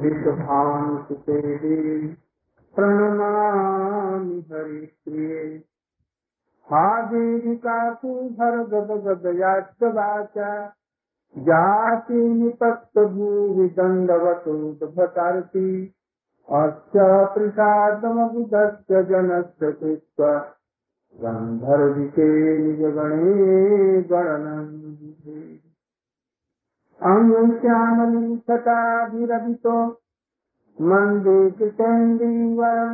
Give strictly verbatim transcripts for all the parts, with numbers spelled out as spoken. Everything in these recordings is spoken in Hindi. विश्वभानुसुते देवी प्रणमामि हरिप्रिये। हा देवी काकुभर गदगदयाच्चवाचा जाति निपत्त भूवि दण्डवत् भटार्ति अस्य प्रसादमबुधस्य जनस्य कृत्वा गन्धर्विके निजगणे गणनम्। अंगुश्यामली छटाभिरभितो मंदे कृतेन्द्रीवरं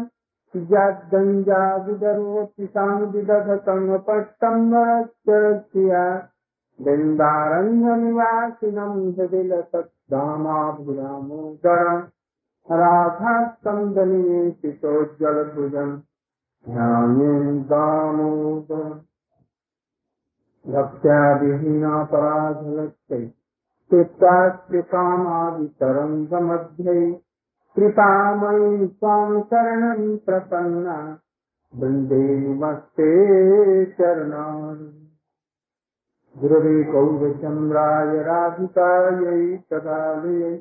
यद्गञ्जाविदरोऽपिशां विदधतं पट्टं वरश्चरस्या बिन्दारण्यनिवासिनं हृदिलसद्धामाभुरामोदरं राधास्तं दलिने शितोज्ज्वलभुजं नमामि दामोदरं। भक्त्या विहीना पराधलक्ष्यै कामावितरङ्गमध्ये कृपामयि त्वां शरणं प्रपन्ना वन्दे नमस्ते चरणानि। गुरवे गौरचन्द्राय राधिकायै सदालये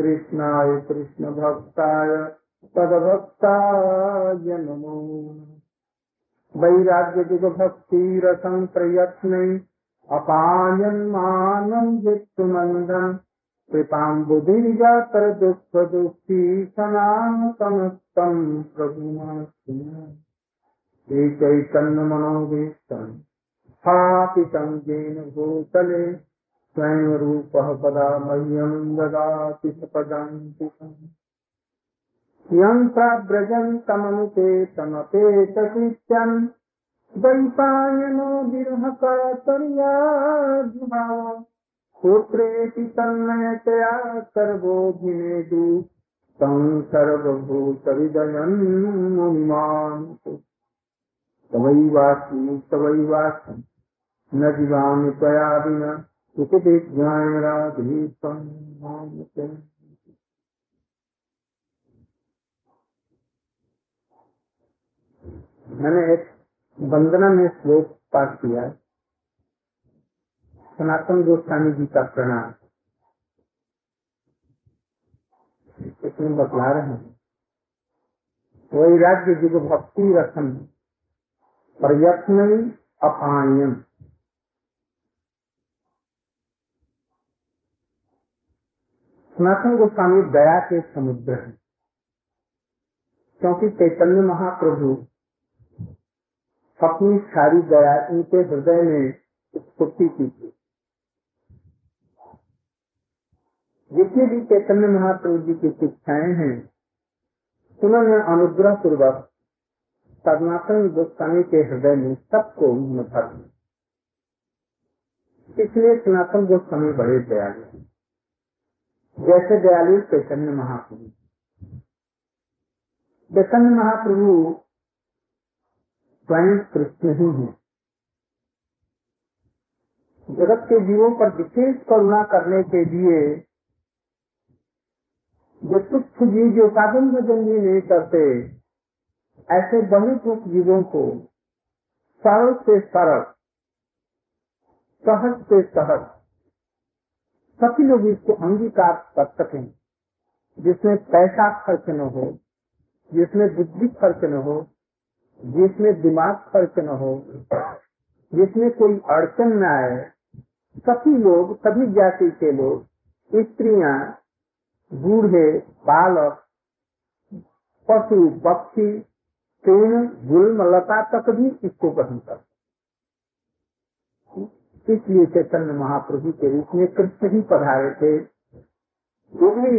कृष्णाय कृष्णभक्ताय पदभक्ताय नमो। वैराग्ययुगभक्तिरसं प्रयत्नै अपायं मानं वित्तुमन्दं कृपां बुद्धिर्जातर दुःख दुःखी सनां समस्तं प्रभुमास्मि। चैतन्य मनोभीष्टं स्थापितं येन भूतले स्वयं रूपः पदा मह्यं ददाति सपदान्तिकं। यं प्रव्रजं तमनुते तमपेत कृत्यं दैपायनो विरहकर्तर्या सूत्रेऽपि तन्मयतया सर्वोऽभिनेदु तं सर्वभूतविदयं मुनिमान्। तवैवास्मि तवैवास्मि न जीवामि त्वया विना इति विज्ञाय राधे त्वं मामृते। मैंने एक वंदना में श्लोक पाठ किया। सनातन गोस्वामी जी का प्रणाम इसमें बतला रहे हैं। वैराग्य युग भक्ति रसम प्रयत्न अपायम सनातन गोस्वामी दया के समुद्र है, क्योंकि चैतन्य महाप्रभु अपनी सारी दया इनके हृदय में स्तुति की थी। जितने भी चैतन्य महाप्रभु जी की शिक्षाएं हैं उन्होंने अनुग्रह पूर्वक सनातन गोस्वामी के हृदय में सबको उन्नत किया। इसलिए सनातन गोस्वामी बड़े दयालु, जैसे दयालु चैतन्य महाप्रभु। चैतन्य महाप्रभु स्वयं कृष्ण ही है। जगत के जीवों पर विशेष करुणा करने के लिए जो तुच्छ जीव जो साधन भजन भी नहीं करते ऐसे बहुत जीवों को सरल से सरल, सहज से सहज सभी लोग इसको अंगीकार कर सके, जिसमें पैसा खर्च न हो, जिसमें बुद्धि खर्च न हो, जिसमें दिमाग खर्च न हो, जिसमें कोई अड़चन न आए। सभी लोग, सभी जाति के लोग, स्त्रियां, बूढ़े, बालक, पशु पक्षी, तृण गुल्म लता तक भी इसको ग्रहण करते। इसलिए चैतन्य महाप्रभु के रूप में कृष्ण ही पधारे थे, जो भी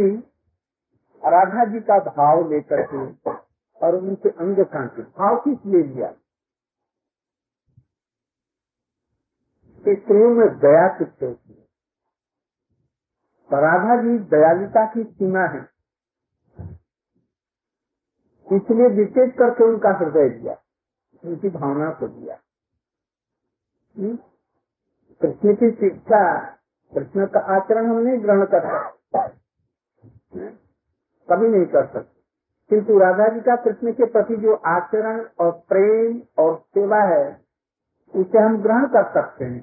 राधा जी का भाव लेकर के और उनके अंग कांति भाव किस ले लिया। स्त्रियों में दया किससे होती है? राधा जी दयालुता की सीमा है, इसलिए विशेष करके उनका हृदय दिया, उनकी भावना को दिया। कृष्ण की शिक्षा, कृष्ण का आचरण हम नहीं ग्रहण कर सकते, कभी नहीं कर सकते, किंतु राधा जी का कृष्ण के प्रति जो आचरण और प्रेम और सेवा है उसे हम ग्रहण कर सकते हैं।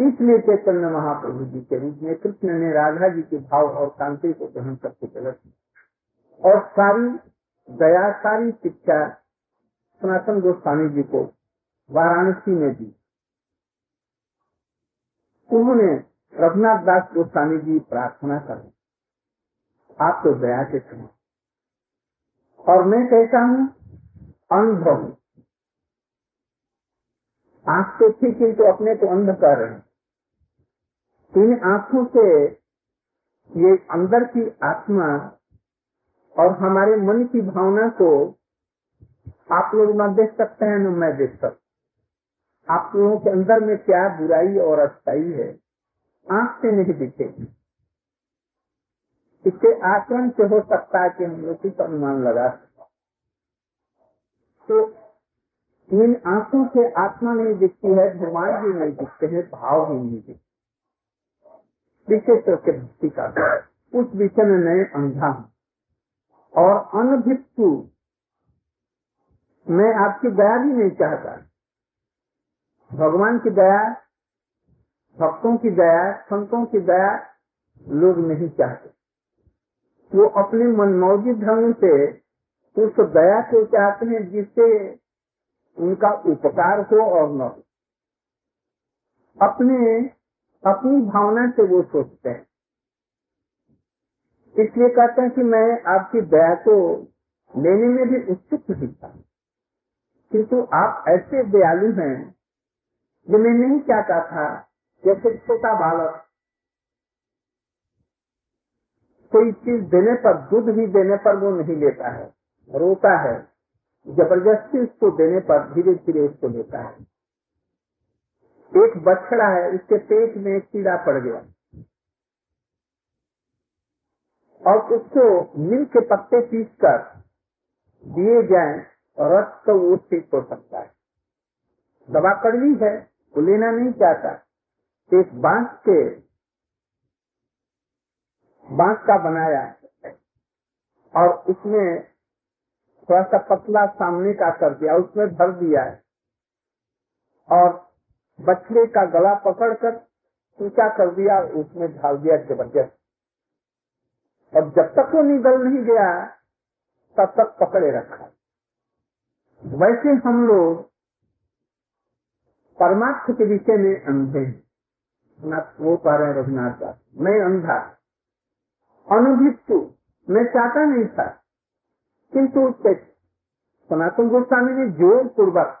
इसलिए चैतन्य महाप्रभु जी के रूप में कृष्ण ने राधा जी के भाव और कांति को ग्रहण करके प्रकट और सारी दया सारी शिक्षा सनातन गोस्वामी जी को वाराणसी में दी। उन्होंने रघुनाथ दास गोस्वामी जी प्रार्थना करें आप तो दया के सुनो और मैं कहता हूँ अंध हूँ, आँख तो थी किन्तु अपने को अंध कर रहे हैं। इन आँखों से ये अंदर की आत्मा और हमारे मन की भावना को आप लोग न देख सकते हैं न मैं देख सकता। आप लोगों के अंदर में क्या बुराई और अच्छाई है आँख से नहीं दिखेगी। इसके आचरण से हो सकता है कि हम लोग कुछ अनुमान लगा सकता। तो इन आंखों से आत्मा नहीं दिखती है, भगवान भी नहीं दिखते हैं, भाव भी नहीं दिखते, विशेष तौर पर भक्ति का उस विषय में मैं अंधा हूँ और अनभिक्षु, मैं आपकी दया भी नहीं चाहता। भगवान की दया, भक्तों की दया, संतों की दया लोग नहीं चाहते। वो अपने मनमौजी ढंग से उस दया को चाहते हैं जिससे उनका उपकार हो और न हो। अपने अपनी भावना से वो सोचते हैं, इसलिए कहते हैं कि मैं आपकी दया को लेने में भी उत्सुक नहीं था, किंतु आप ऐसे दयालु हैं जो मैं नहीं चाहता था। जैसे छोटा बालक कोई चीज देने पर, दूध भी देने पर वो नहीं लेता है, रोता है, जबरदस्ती उसको देने पर धीरे धीरे उसको लेता है। एक बछड़ा है, उसके पेट में कीड़ा पड़ गया और उसको नीम के पत्ते पीस कर दिए जाए रस तो वो ठीक हो सकता है। दवा कड़वी है, वो लेना नहीं चाहता। एक बांस के बांस का बनाया और उसमें थोड़ा सा पतला सामने का कर दिया, उसमें भर दिया है और बछड़े का गला पकड़कर ऊंचा कर दिया, उसमें ढाल दिया जबरदस्त। और जब तक वो निगल नहीं गया तब तक पकड़े रखा। वैसे हम लोग परमार्थ के विषय में अंधे हैं। वो कह रहे रघुनाथ दास, मैं अंधा अनुभव मैं चाहता नहीं था, किंतु सनातन गोस्वामी ने जोर पूर्वक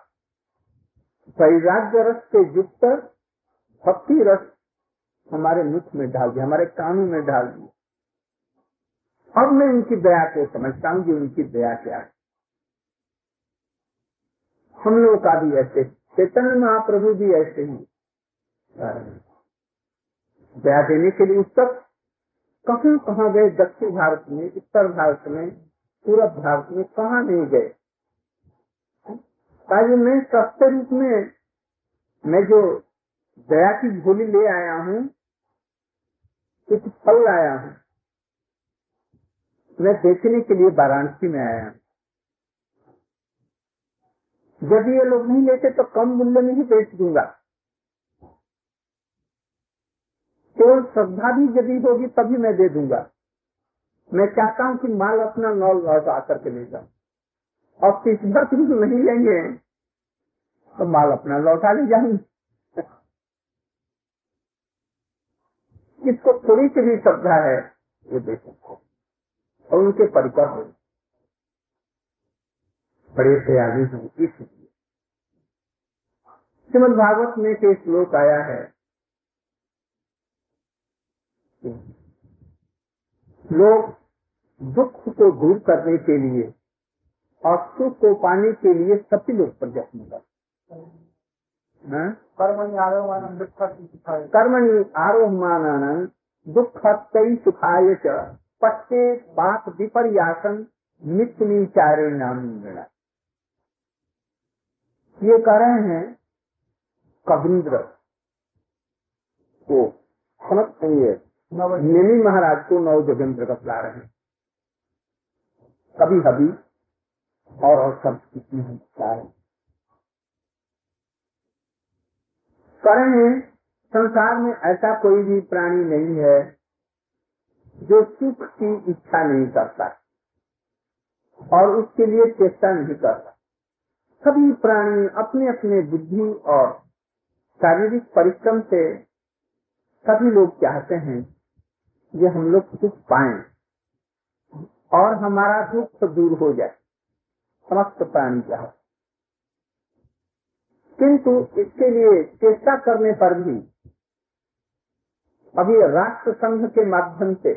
वैराग्य रस से युक्त भक्ति रस हमारे मुख में डाल दिया, हमारे कानों में डाल दिया। अब मैं उनकी दया को समझता हूँ कि उनकी दया क्या है। हम लोग का भी ऐसे, चैतन्य महाप्रभु भी ऐसे ही दया देने के लिए उत्सुक। कहाँ कहाँ गए, दक्षिण भारत में, उत्तर भारत में, पूरब भारत में, कहाँ नहीं गए। ताकि मैं सस्ते रूप में मैं जो दया की झोली ले आया हूँ, कुछ फल लाया हूँ, मैं बेचने के लिए वाराणसी में आया हूँ। जब ये लोग नहीं लेते तो कम मूल्य में ही बेच दूंगा। केवल श्रद्धा भी यदि होगी तभी मैं दे दूंगा। मैं चाहता हूँ कि माल अपना नॉल लौट आकर के ले जाओ, और किस भर तुम नहीं लेंगे तो माल अपना लौटा ले जाऊंगी। जिसको थोड़ी सी भी श्रद्धा है वो दे सकते और उनके परिकर हो बड़े तैयारी हो। इसलिए श्रीमद भागवत में के श्लोक आया है, लोग दुख को दूर करने के लिए और सुख को पाने के लिए सभी लोग प्रयत्न कर कर्मणि आरोहमानानं दुःखस्तै सुखाय च पश्चेत् पाप विपर्यासन नित्यनिचारेणानुगणः। ये कह रहे हैं कवींद्र को, समझ नहीं नेमी महाराज को नौ जोगेंद्र बतला रहे हैं। कभी हबी और और शब्द इसमें करें संसार में ऐसा कोई भी प्राणी नहीं है जो सुख की इच्छा नहीं करता और उसके लिए चेष्टा नहीं करता। सभी प्राणी अपने अपने बुद्धि और शारीरिक परिश्रम से सभी लोग चाहते हैं कि हम लोग सुख पाएं और हमारा दुख दूर हो जाए, समस्त प्राणी चाहते। किंतु इसके लिए चेष्टा करने पर भी अभी राष्ट्र संघ के माध्यम से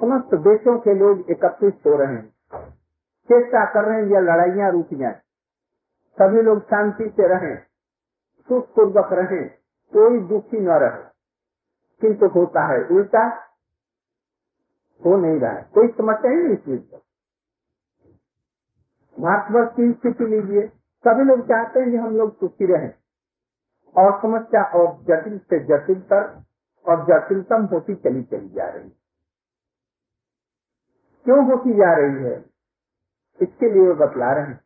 समस्त देशों के लोग एकत्रित हो रहे हैं, चेष्टा कर रहे हैं या लड़ाइयाँ रुक जाए, सभी लोग शांति से रहें, सुख पूर्वक रहें, कोई दुखी न रहे। किंतु होता है उल्टा, हो नहीं रहा है। कोई समस्या ही नहीं इस चीज को। भारतवर्ष की स्थिति लीजिए, सभी लोग चाहते हैं कि हम लोग सुखी रहें और समस्या और जटिल से जटिल तर और जटिलतम होती चली चली जा रही है। क्यों होती जा रही है, इसके लिए बतला रहे हैं।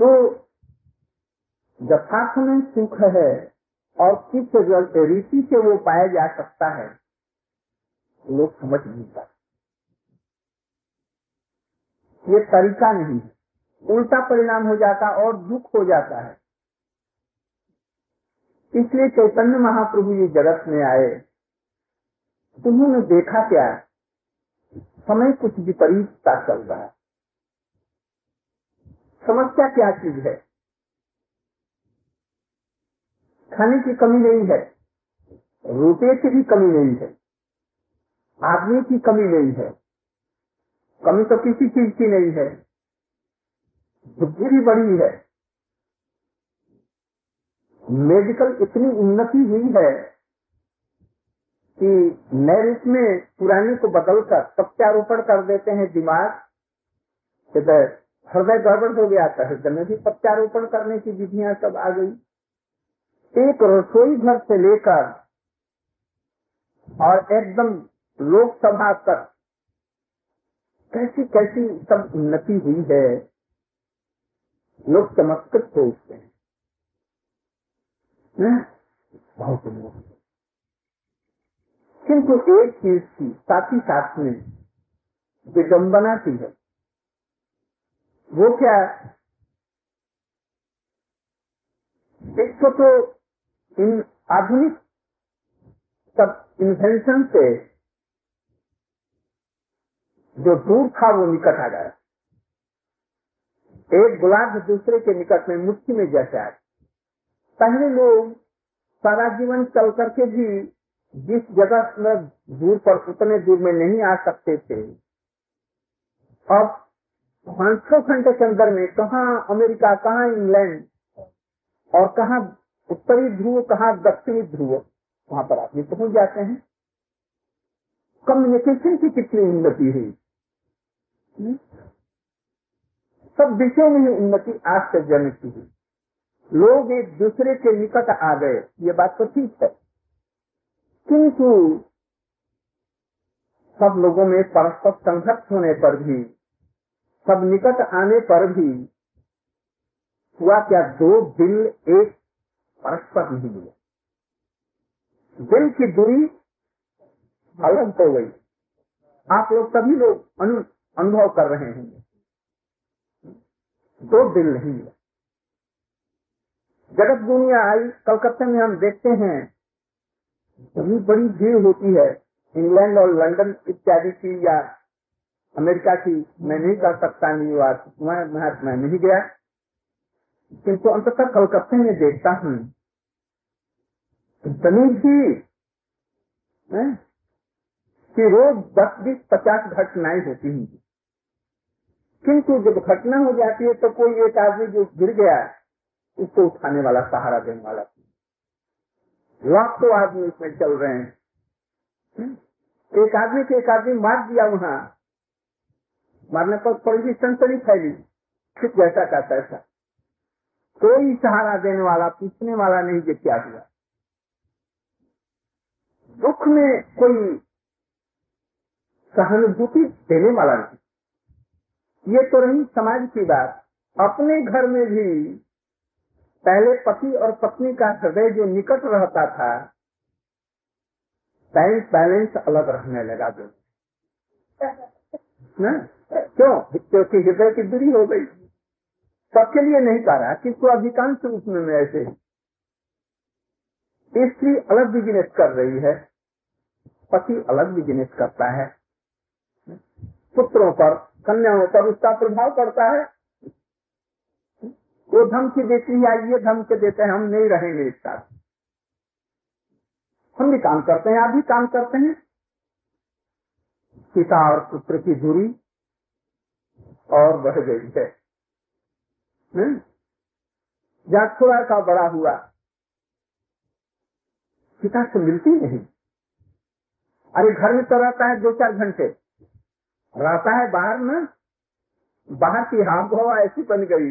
जो यथार्थ में सुख है और किस रीति से वो पाया जा सकता है, लोग समझ नहीं पाते। ये तरीका नहीं, उल्टा परिणाम हो जाता और दुख हो जाता है। इसलिए चैतन्य महाप्रभु ये जगत में आए, उन्होंने देखा क्या समय कुछ विपरीतता चल रहा है। समस्या क्या चीज है, खाने की कमी नहीं है, रुपये की भी कमी नहीं है, आदमी की कमी नहीं है, कमी तो किसी चीज की नहीं है, बुद्धि भी बड़ी है, मेडिकल इतनी उन्नति हुई है कि नए रूप में पुराने को बदलकर प्रत्यारोपण कर देते हैं। दिमाग हृदय गड़बड़ हो गया था, हृदय में भी प्रत्यारोपण करने की विधियां सब आ गई। एक रसोई घर से लेकर और एकदम लोकसभा तक कैसी कैसी सब उन्नति हुई है, लोग चमत्कृत हो उठते हैं, बहुत उन्नति। किंतु एक चीज की साथ ही साथ में विडम्बना थी है, वो क्या, एक तो, तो इन आधुनिक सब इन्वेंशन से जो दूर था वो निकट आ गया। एक गुलाब दूसरे के निकट में मुट्ठी में जैसे आए। पहले लोग सारा जीवन चल करके भी जिस जगह में दूर पर उतने दूर में नहीं आ सकते थे, अब पाँच सौ घंटे के अंदर में कहाँ अमेरिका, कहाँ इंग्लैंड और कहाँ उत्तरी ध्रुव, कहाँ दक्षिणी ध्रुव, वहाँ पर आदमी पहुंच जाते हैं। कम्युनिकेशन की कितनी उन्नति हुई, सब विषयों में उन्नति आश्चर्यजनक की हुई। लोग एक दूसरे के निकट आ गए, ये बात तो ठीक है, किंतु सब लोगों में परस्पर संघर्ष होने पर भी, सब निकट आने पर भी हुआ क्या, दो दिल एक परस्पर नहीं मिले, दिल की दूरी अलग हो गई। आप लोग सभी लोग अनु, अनुभव कर रहे हैं, दो दिल नहीं मिले। जगत दुनिया आई, कलकत्ते में हम देखते हैं बड़ी बड़ी भीड़ होती है, इंग्लैंड और लंदन इत्यादि की या अमेरिका की मैं नहीं कर सकता, न्यूयॉर्क मैं नहीं गया, किंतु अंततः कलकत्ते में देखता हूँ इतनी भीड़ कि रोज दस बीस पचास घटनाएं होती हैं। किंतु जब घटना हो जाती है तो कोई एक आदमी जो गिर गया उसको उठाने वाला, सहारा देने वाला, लाखों तो आदमी उसमें चल रहे हैं। एक आदमी के एक आदमी मार दिया, वहाँ मारने पर थोड़ी सनसनी फैली, ठीक जैसा का तैसा, कोई सहारा देने वाला, पूछने वाला नहीं कि क्या हुआ। दुख में कोई सहानुभूति देने वाला नहीं। ये तो रही समाज की बात, अपने घर में भी पहले पति और पत्नी का हृदय जो निकट रहता था, बैंक बैलेंस अलग रहने लगा दो ना? क्यों? क्योंकि हृदय की दूरी हो गई। सबके लिए नहीं कह रहा, किसको, अधिकांश रूप में ऐसे स्त्री अलग बिजनेस कर रही है, पति अलग बिजनेस करता है, पुत्रों पर कन्याओं पर उसका प्रभाव पड़ता है। वो धमकी देती है, ये धमकी देते हैं, हम नहीं रहेंगे इस साथ, हम भी काम करते हैं, आप भी काम करते हैं। पिता और पुत्र की दूरी और बढ़ गई है। जहाँ थोड़ा सा बड़ा हुआ, पिता से मिलती नहीं, अरे घर में तो रहता है दो चार घंटे रहता है, बाहर ना, बाहर की हाव भाव ऐसी बन गई।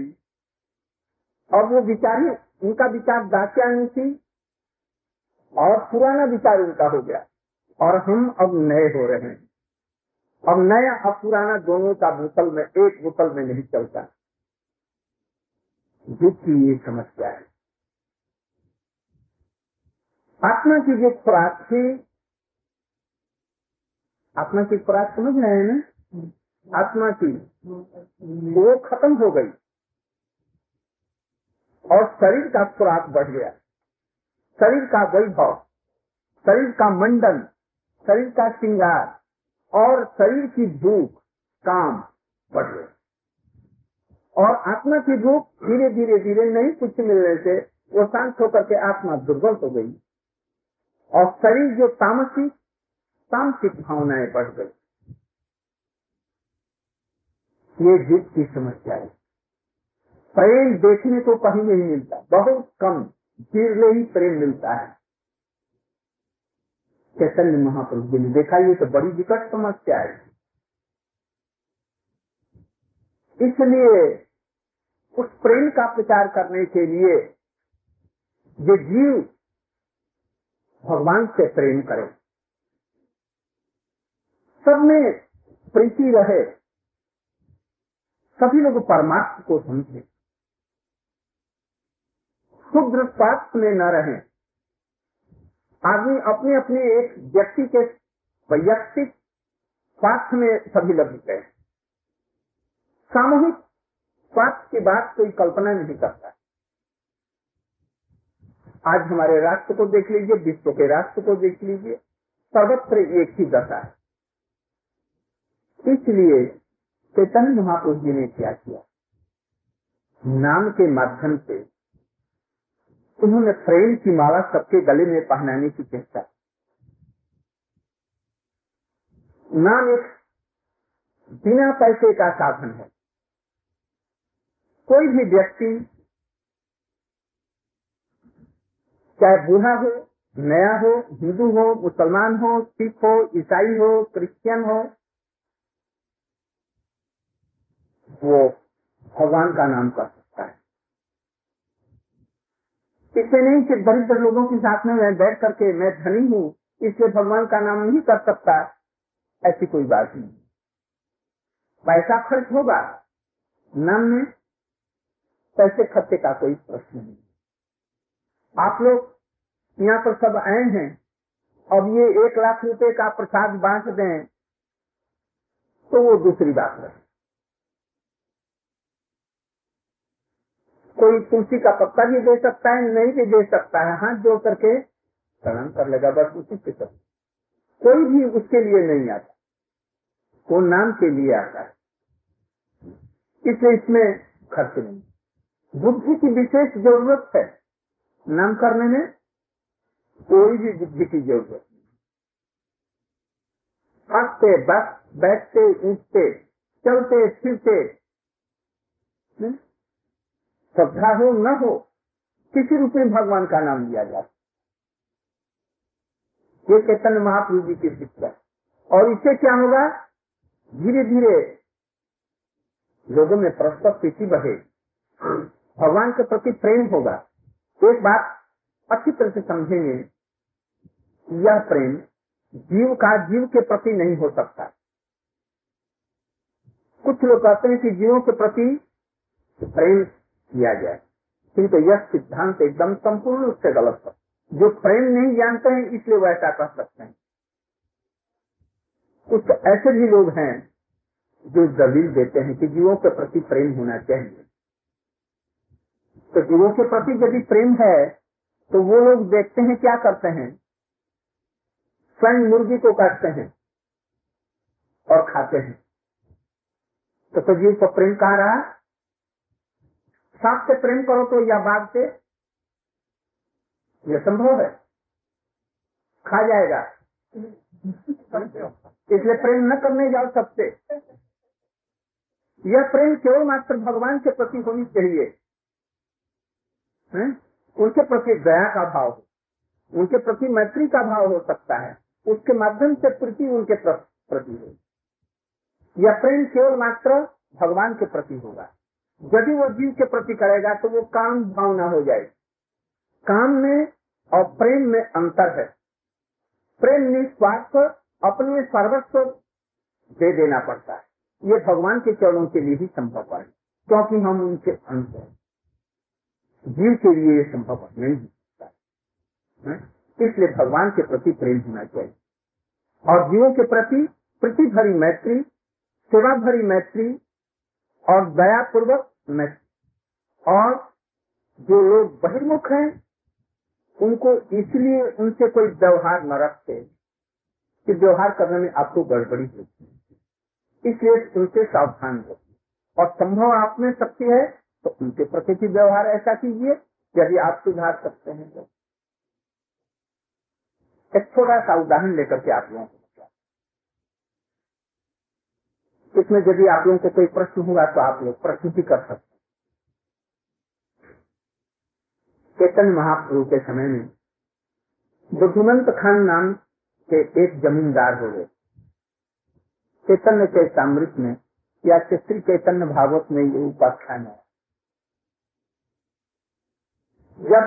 और वो विचारी, उनका विचार दास्यानी थी और पुराना विचार उनका हो गया, और हम अब नए हो रहे हैं। अब नया और पुराना दोनों का बोतल में, एक बोतल में नहीं चलता। दूध की ये समस्या है। आत्मा की जो खुराक थी, आत्मा की खुराक समझ रहे हैं ना, आत्मा की, वो खत्म हो गई और शरीर का खुराक बढ़ गया। शरीर का वैभव, शरीर का मंडन, शरीर का श्रृंगार और शरीर की भूख काम बढ़ गए, और आत्मा की भूख धीरे धीरे धीरे नहीं कुछ मिलने से वो शांत होकर के आत्मा दुर्बल हो गई, और शरीर जो तामसिक तामसिक भावनाएं बढ़ गई। ये जीव की समस्या है। प्रेम देखने को कहीं नहीं मिलता, बहुत कम, बिरले ही प्रेम मिलता है। चैतन्य महाप्रभु ने देखा ये तो बड़ी विकट समस्या है। इसलिए उस प्रेम का प्रचार करने के लिए जो जीव भगवान से प्रेम करे, सब में प्रीति रहे, सभी लोग परमात्मा को समझे, शुद्ध स्वार्थ में न रहे। आदमी अपने अपने एक व्यक्ति के वैयक्तिक स्वार्थ में सभी लग गए। सामूहिक स्वार्थ की बात कोई कल्पना नहीं करता। आज हमारे राष्ट्र को देख लीजिए, विश्व के राष्ट्र को देख लीजिए, सर्वत्र एक ही दशा है। इसलिए चैतन्य महापुरुष जी ने क्या किया, नाम के माध्यम से उन्होंने प्रेम की माला सबके गले में पहनाने की चेष्टा। नाम एक बिना पैसे का साधन है। कोई भी व्यक्ति, चाहे बूढ़ा हो, नया हो, हिंदू हो, मुसलमान हो, सिख हो, ईसाई हो, क्रिश्चियन हो, वो भगवान का नाम कर। इससे नहीं कि दरिद्र लोगों के साथ में मैं बैठ करके मैं धनी हूँ इसलिए भगवान का नाम नहीं कर सकता, ऐसी कोई बात नहीं। पैसा खर्च होगा, नाम में पैसे खर्चे का कोई प्रश्न नहीं। आप लोग यहाँ पर सब आए हैं, अब ये एक लाख रुपए का प्रसाद बांट दें तो वो दूसरी बात है। कोई तुलसी का पत्ता भी दे सकता है, नहीं भी दे सकता है, हाथ जोड़ करके प्रणाम कर लेगा, बस उसी के सब। कोई भी उसके लिए नहीं आता, वो नाम के लिए आता है, इसलिए इसमें खर्च नहीं। बुद्धि की विशेष जरूरत है नाम करने में, कोई भी बुद्धि की जरूरत नहीं। आते बस बैठते, उठते, चलते, फिरते, श्रद्धा हो न हो, किसी रूप में भगवान का नाम लिया जाता। ये चैतन्य महाप्रभु जी की शिक्षा। और इससे क्या होगा, धीरे धीरे लोगों में परस्पर प्रीति बढ़ेगी, भगवान के प्रति प्रेम होगा। एक बात अच्छी तरह से समझेंगे, यह प्रेम जीव का जीव के प्रति नहीं हो सकता। कुछ लोग कहते हैं कि जीवों के प्रति प्रेम किया जाए, किंतु यह सिद्धांत एकदम संपूर्ण रूप से गलत है। जो प्रेम नहीं जानते हैं इसलिए वो ऐसा कर सकते हैं। कुछ ऐसे भी लोग हैं जो दलील देते हैं कि जीवों के प्रति प्रेम होना चाहिए। तो जीवों के प्रति यदि प्रेम है तो वो लोग देखते हैं क्या करते हैं, स्वयं मुर्गी को काटते हैं और खाते हैं। तो, तो जीव को प्रेम कहा रहा। सांप से प्रेम करो तो या बाघ से, यह संभव है, खा जाएगा। इसलिए प्रेम न करने जाओ सबसे। यह प्रेम केवल मात्र भगवान के प्रति होनी चाहिए है? उनके प्रति दया का भाव हो, उनके प्रति मैत्री का भाव हो सकता है, उसके माध्यम से प्रीति उनके प्रति हो। यह प्रेम केवल मात्र भगवान के प्रति होगा। यदि वो जीव के प्रति करेगा तो वो काम भावना हो जाएगी। काम में और प्रेम में अंतर है। प्रेम निस्वार्थ अपने सर्वस्व दे देना पड़ता है। ये भगवान के चरणों के लिए ही संभव है, क्योंकि हम उनके अंश हैं। जीव के लिए ये संभव नहीं हो सकता। इसलिए भगवान के प्रति प्रेम होना चाहिए और जीवों के प्रति प्रीति भरी मैत्री, सेवा भरी मैत्री और दया पूर्वक मैत्री। और जो लोग बहिर्मुख हैं उनको इसलिए उनसे कोई व्यवहार न रखते कि व्यवहार करने में आपको गड़बड़ी होती है, इसलिए उनसे सावधान हो। और संभव आप में शक्ति है तो उनके प्रति की व्यवहार ऐसा कीजिए यदि आप सुधार सकते हैं तो। एक छोटा सा उदाहरण लेकर के आप लोगों को, इसमें यदि आप लोगों को कोई प्रश्न होगा तो आप लोग प्रश्न भी कर सकते हैं। चैतन्य महाप्रभु के समय में दुधुमंत खान नाम के एक जमींदार हो गए। चैतन्य चैतामृत में या श्री चैतन्य भागवत में ये उपाख्यान है। जब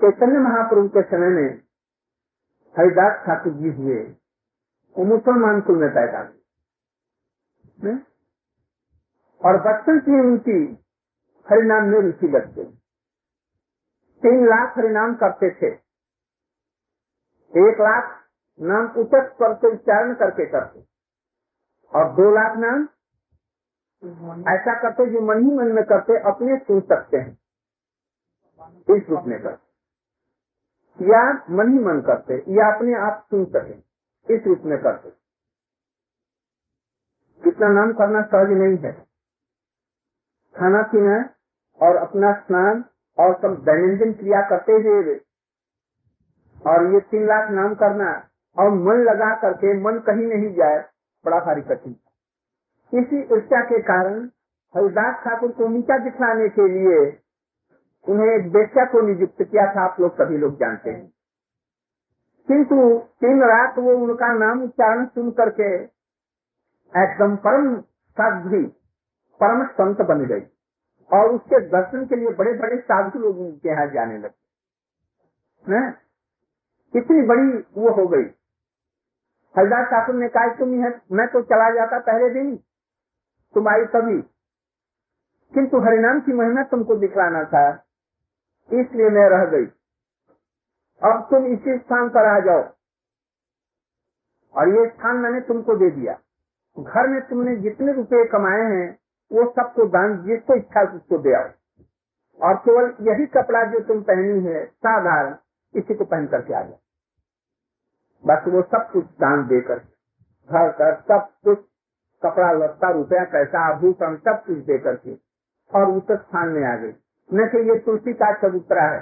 चैतन्य महाप्रभु के समय में हरिदास ठाकुर जी हुए, वो मुसलमान कुल में पैदा हुए और बचपन से उनकी हरिनाम में रुचि लग गई। तीन लाख हरिनाम करते थे, एक लाख नाम उच्च स्वर से उच्चारण करके करते और दो लाख नाम ऐसा करते जो मन ही मन में करते, अपने सुन सकते हैं इस रूप में करते, या मन ही मन करते या अपने आप सुन सके इस रूप में करते। कितना नाम करना सहज नहीं है। खाना पीना और अपना स्नान और सब दैनंदिन क्रिया करते हुए और ये तीन लाख नाम करना और मन लगा करके मन कहीं नहीं जाए, बड़ा भारी कठिन। इसी इच्छा के कारण हरिदास ठाकुर को नीचा दिखलाने के लिए उन्हें एक बेश्या को नियुक्त किया था, आप लोग सभी लोग जानते हैं। किंतु तीन रात वो उनका नाम उच्चारण सुन करके एकदम परम साध्वी परम संत बन गई और उसके दर्शन के लिए बड़े बड़े साधु लोग उनके यहाँ जाने लगे। न इतनी बड़ी वो हो गई। हरिदास ठाकुर ने कहा तुम है, मैं तो चला जाता पहले दिन तुम आई तभी, किंतु हरिनाम की महिमा तुमको दिखलाना था इसलिए मैं रह गई। अब तुम इसी स्थान पर आ जाओ और ये स्थान मैंने तुमको दे दिया। घर में तुमने जितने रुपए कमाए हैं वो सबको दान, जिसको इच्छा उसको दे आओ और केवल यही कपड़ा जो तुम पहनी है साधारण इसी को पहन करके आ जाओ। बस वो सब कुछ दान देकर, घर का सब कुछ, कपड़ा लत्ता रुपया पैसा आभूषण सब कुछ दे करके और उस स्थान में आ गई। न कि ये तुलसी का चबूतरा है,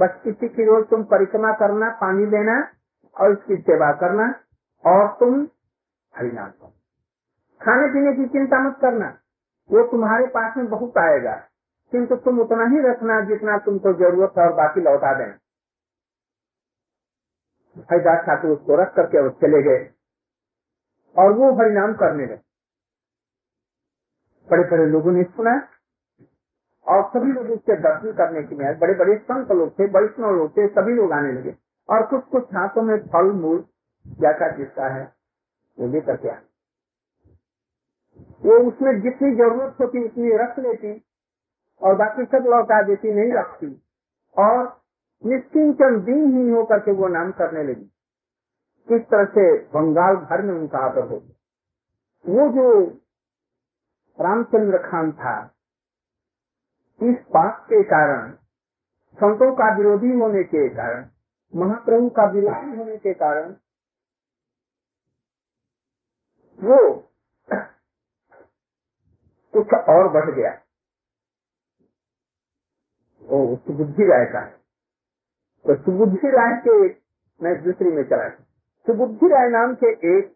बस इसी की रोज तुम परिक्रमा करना, पानी देना और इसकी सेवा करना और तुम हरिनाम करो। खाने पीने की चिंता मत करना, वो तुम्हारे पास में बहुत आएगा, किन्तु तुम उतना ही रखना जितना तुमको जरूरत है और बाकी लौटा देना। हरिदास ठाकुर उसको रख करके और चले गए और वो हरिनाम करने लगे। बड़े बड़े लोगों ने सुना और सभी लोग उसके दर्शन करने के लिए, बड़े बड़े संत लोग थे, वैष्णव लोग थे, सभी लोग आने लगे और कुछ कुछ हाथों में फल मूल जैसा जिसका है वो लेकर के आए। वो उसमें जितनी जरूरत होती उतनी रख लेती और बाकी सब लौटा देती नहीं लगती और निश्चिंतन दिन ही होकर के वो नाम करने लगी। इस तरह से बंगाल भर में उनका आदर हो गया। वो जो रामचंद्र खान था, इस पाप के कारण, संतों का विरोधी होने के कारण, महाप्रभु का विरोधी होने के कारण वो कुछ और बढ़ गया। वो सुबुद्धि राय का है, तो सुबुद्धि राय के मैं दूसरी में चला गया। सुबुद्धि राय नाम के एक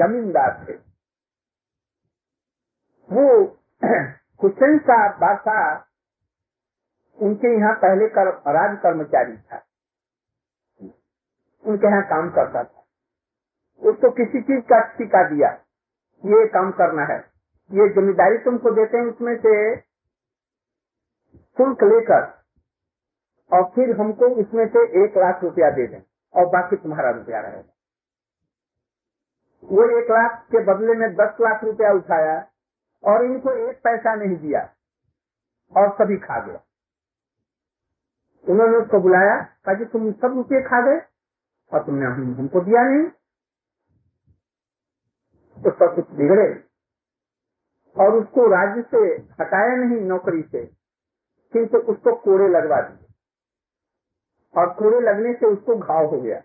जमींदार थे, वो हुसैन का बादशाह उनके यहाँ पहले कर, राज कर्मचारी था, उनके यहाँ काम करता था। उसको किसी चीज का सिक्का दिया, ये काम करना है, ये जिम्मेदारी तुमको देते हैं, उसमें से शुल्क लेकर और फिर हमको उसमें से एक लाख रुपया दे दें और बाकी तुम्हारा रुपया रहेगा। वो एक लाख के बदले में दस लाख रुपया उठाया और इनको एक पैसा नहीं दिया और सभी खा गया। उन्होंने उसको बुलाया, ताकि तुम सब रुपये खा गए और तुमने हम, हमको दिया नहीं। उसका कुछ बिगड़े और उसको राज्य से हटाया नहीं नौकरी से, किंतु उसको कोड़े लगवा दिए और कोड़े लगने से उसको घाव हो गया,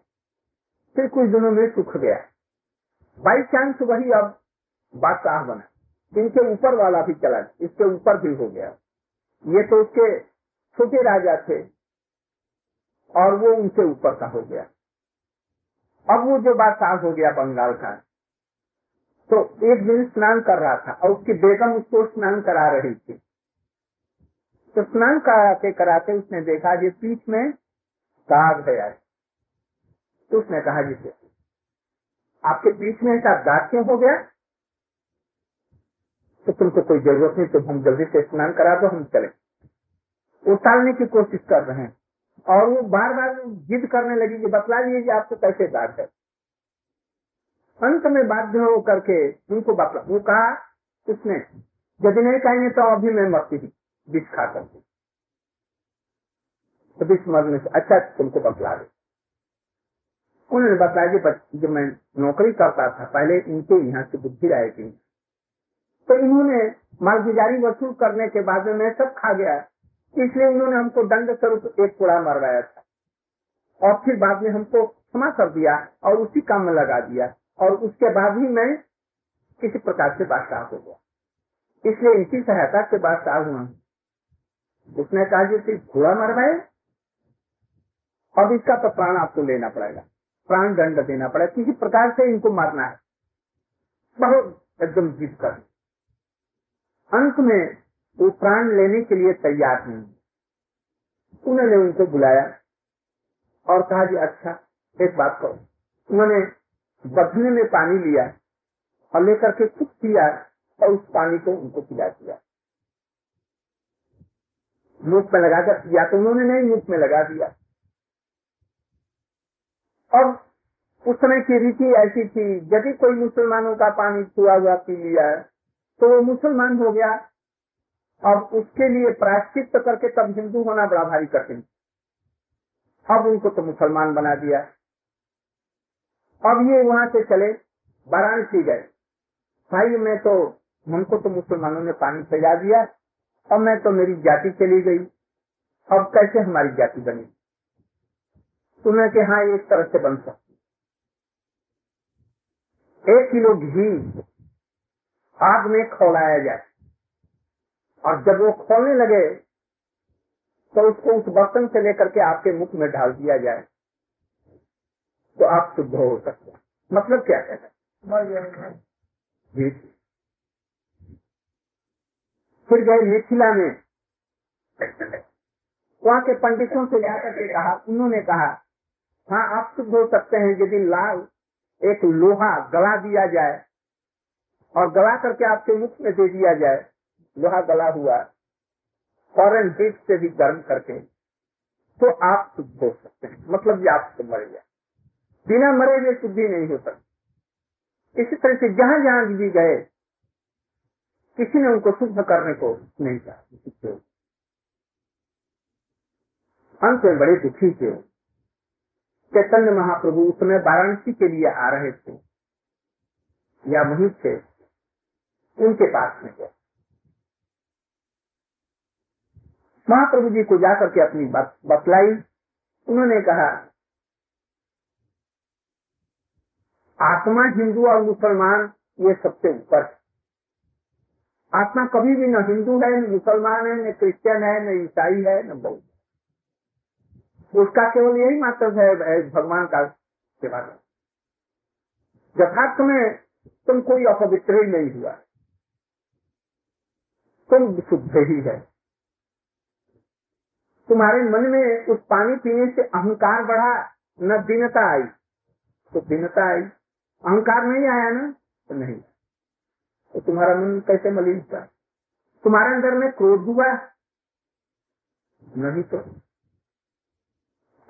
फिर कुछ दिनों में सूख गया। बाई चांस वही अब बादशाह बना, इनके ऊपर वाला भी चला, इसके ऊपर भी हो गया। ये तो उसके छोटे राजा थे और वो उनके ऊपर का हो गया। अब वो जो बादशाह हो गया बंगाल का, तो एक दिन स्नान कर रहा था और उसकी बेगम उसको स्नान करा रही थी। तो स्नान कराते कराते उसने देखा कि पीठ में दाग गया। तो उसने कहा, जिसे आपके पीठ में ऐसा दाग क्यों हो गया? तो तुमको कोई जरूरत नहीं, तुम हम जल्दी से स्नान करा दो, हम चले। उतारने की कोशिश कर रहे हैं और वो बार बार जिद करने लगी कि बतला दीजिए आपको कैसे दाग है। अंत में बाध्य हो करके उनको बतला, वो कहा उसने, यदि नहीं कहेंगे तो अभी मैं मरती थी विष खा करके, तो विष मरने से अच्छा तुमको बतला दे। उन्होंने बताया कि जब मैं नौकरी करता था पहले इनके यहाँ से बुद्धि राय थी, तो इन्होंने मालगुजारी वसूल करने के बाद में मैं सब खा गया, इसलिए उन्होंने हमको दंड स्वरूप एक कोड़ा मरवाया था और फिर बाद में हमको क्षमा कर दिया और उसी काम में लगा दिया और उसके बाद ही मैं किसी प्रकार से बादशाह हो गया, इसलिए इनकी सहायता से बादशाह हुआ। उसने कहा, जैसे घोड़ा मरवाए और इसका तो प्राण आपको लेना पड़ेगा, प्राण दंड देना पड़ेगा, किसी प्रकार से इनको मारना है, बहुत एकदम जिद कर। अंत में वो प्राण लेने के लिए तैयार नहीं। उन्होंने उनको बुलाया और कहा जी अच्छा एक बात करो। उन्होंने बदने में पानी लिया और लेकर के खुद पिया और उस पानी को उनको पिला दिया, मुख में लगाकर पिया तो उन्होंने नहीं, मुख में लगा दिया। और उस समय की रीति ऐसी थी, यदि कोई मुसलमानों का पानी छुआ हुआ पी लिया तो वो मुसलमान हो गया, और उसके लिए प्रायश्चित करके तब हिंदू होना बड़ा भारी कठिन। अब उनको तो मुसलमान बना दिया। अब ये वहाँ से चले, वाराणसी गए, भाई मैं तो, हमको तो मुसलमानों ने पानी पिला दिया और मैं तो, मेरी जाति चली गई, अब कैसे हमारी जाति बनी? तुम्हें कि हाँ एक तरह से बन सकती। एक किलो घी आग में खौलाया जाए और जब वो खौलने लगे तो उसको उस बर्तन से लेकर के आपके मुख में डाल दिया जाए तो आप शुद्ध हो सकते हैं। मतलब क्या कहना है? फिर गए मिथिला में, वहाँ के पंडितों से जाकर के कहा, उन्होंने कहा हाँ आप शुद्ध हो सकते हैं यदि लाल एक लोहा गला दिया जाए और गला करके आपके मुख में दे दिया जाए। लोहा गला हुआ फॉरेन हीट से भी गर्म करके, तो आप शुद्ध हो सकते हैं। मतलब ये आप शुद्ध मर जाए, बिना मरे हुए शुद्धि नहीं हो सकती। इसी तरह से जहाँ जहाँ भी गए किसी ने उनको शुद्ध करने को नहीं चाहा। अंत में बड़े दुखी थे। चैतन्य महाप्रभु उस समय वाराणसी के लिए आ रहे थे या वहीं थे, उनके पास में गए। महाप्रभु जी को जाकर के अपनी बतलाई। उन्होंने कहा आत्मा हिंदू और मुसलमान ये सबसे ऊपर है। आत्मा कभी भी न हिंदू है, न मुसलमान है, न क्रिश्चियन है, न ईसाई है, न बौद्ध। उसका केवल यही मतलब है भगवान का सेवा। यथार्थ में तुम कोई अपवित्र ही नहीं हुआ, तुम शुद्ध ही है। तुम्हारे मन में उस पानी पीने से अहंकार बढ़ा न दीनता आई, तो दीनता आई। अहंकार नहीं आया ना, तो नहीं। तो तुम्हारा मन कैसे मलिन हुआ? तुम्हारे अंदर में क्रोध हुआ नहीं, तो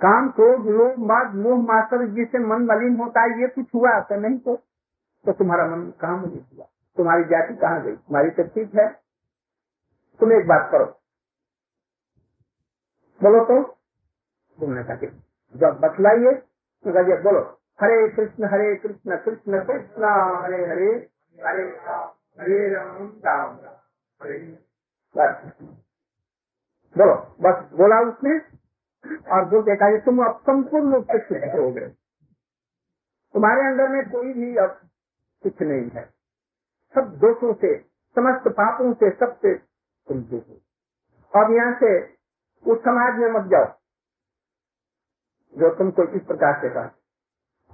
काम क्रोध लोभ बाद मोह मास्टर जिससे मन मलिन होता है, ये कुछ हुआ तो नहीं। तो तो तुम्हारा मन कहाँ मलिन हुआ? तुम्हारी जाति कहाँ गई? तुम्हारी सब ठीक है। तुम एक बात करो, बोलो। तो तुमने कहा जब बतलाइए, तो बोलो हरे कृष्ण हरे कृष्ण कृष्ण कृष्ण हरे हरे हरे हरे राम राम राम। बोलो, बस बोला उसने। और जो देखा ये तुम अब संपूर्ण रूप से शुद्ध हो गए। तुम्हारे अंदर में कोई भी अब कुछ नहीं है। सब दोषों से, समस्त पापों से, सबसे तुम दूर हो। अब यहाँ से उस समाज में मत जाओ जो तुमको इस प्रकार से कहा।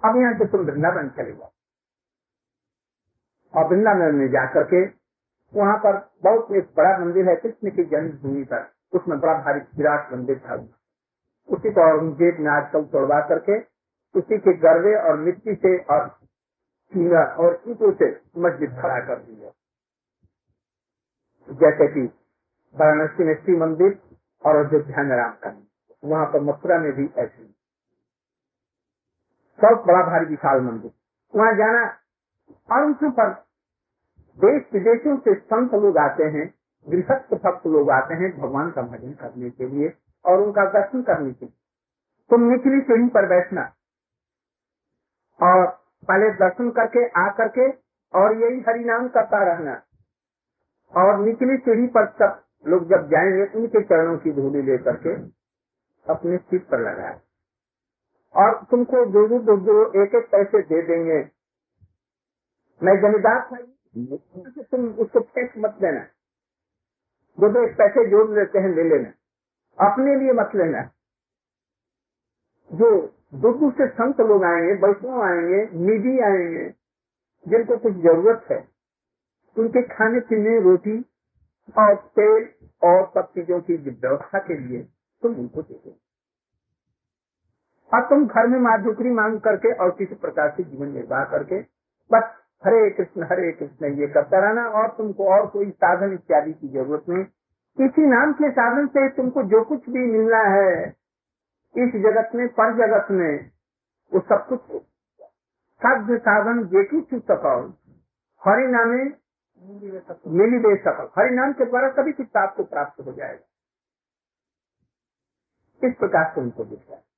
अब यहाँ से तुम वृंदावन चले जाओ। और वृंदावन में जाकर के वहाँ पर बहुत एक बड़ा मंदिर है कृष्ण की जन्मभूमि पर। उसमें बड़ा भारी विराट मंदिर था। उसी को औरंगजेब ने आजकल तोड़वा करके उसी के गर्वे और मिट्टी से और चीना और ईंटों से मस्जिद खड़ा कर दिया। जैसे कि वाराणसी में श्री मंदिर और अयोध्या में राम का, वहाँ पर मथुरा में भी ऐसी बहुत बड़ा भारी विशाल मंदिर। वहाँ जाना और उसमें पर देश विदेशों से संत लोग आते हैं, गृहस्थ भक्त लोग आते हैं भगवान का भजन करने के लिए और उनका दर्शन करने के लिए। तुम निचली सीढ़ी पर बैठना और पहले दर्शन करके आ करके और यही हरिनाम करता रहना। और निचली सीढ़ी पर सब लोग जब जाएंगे उनके चरणों की धूली लेकर के अपने सीट पर लगाए। और तुमको जो जो जो एक एक पैसे दे देंगे। मैं जमींदार था, तुम उसको फेंक मत देना। जो जो एक पैसे जोड़ लेते हैं ले लेना, अपने लिए मत लेना। जो दूर दूर से संत लोग आएंगे, वैष्णव आएंगे, निधि आएंगे, जिनको कुछ जरूरत है, उनके खाने पीने रोटी और तेल और सब चीजों की व्यवस्था के लिए तुम उनको दे। और तुम घर में माधुकरी मांग करके और किसी प्रकार से जीवन निर्वाह करके बस हरे कृष्ण हरे कृष्ण ये करता रहना। और तुमको और कोई साधन इत्यादि की जरूरत नहीं। इसी नाम के साधन से तुमको जो कुछ भी मिलना है इस जगत में, पर जगत में, वो सब कुछ साध्य साधन जे कुछ सफल हरि नामे मिली बे सफल। हरि नाम के द्वारा सभी कुछ आपको प्राप्त हो जाएगा। इस प्रकार से उनको दिखता है।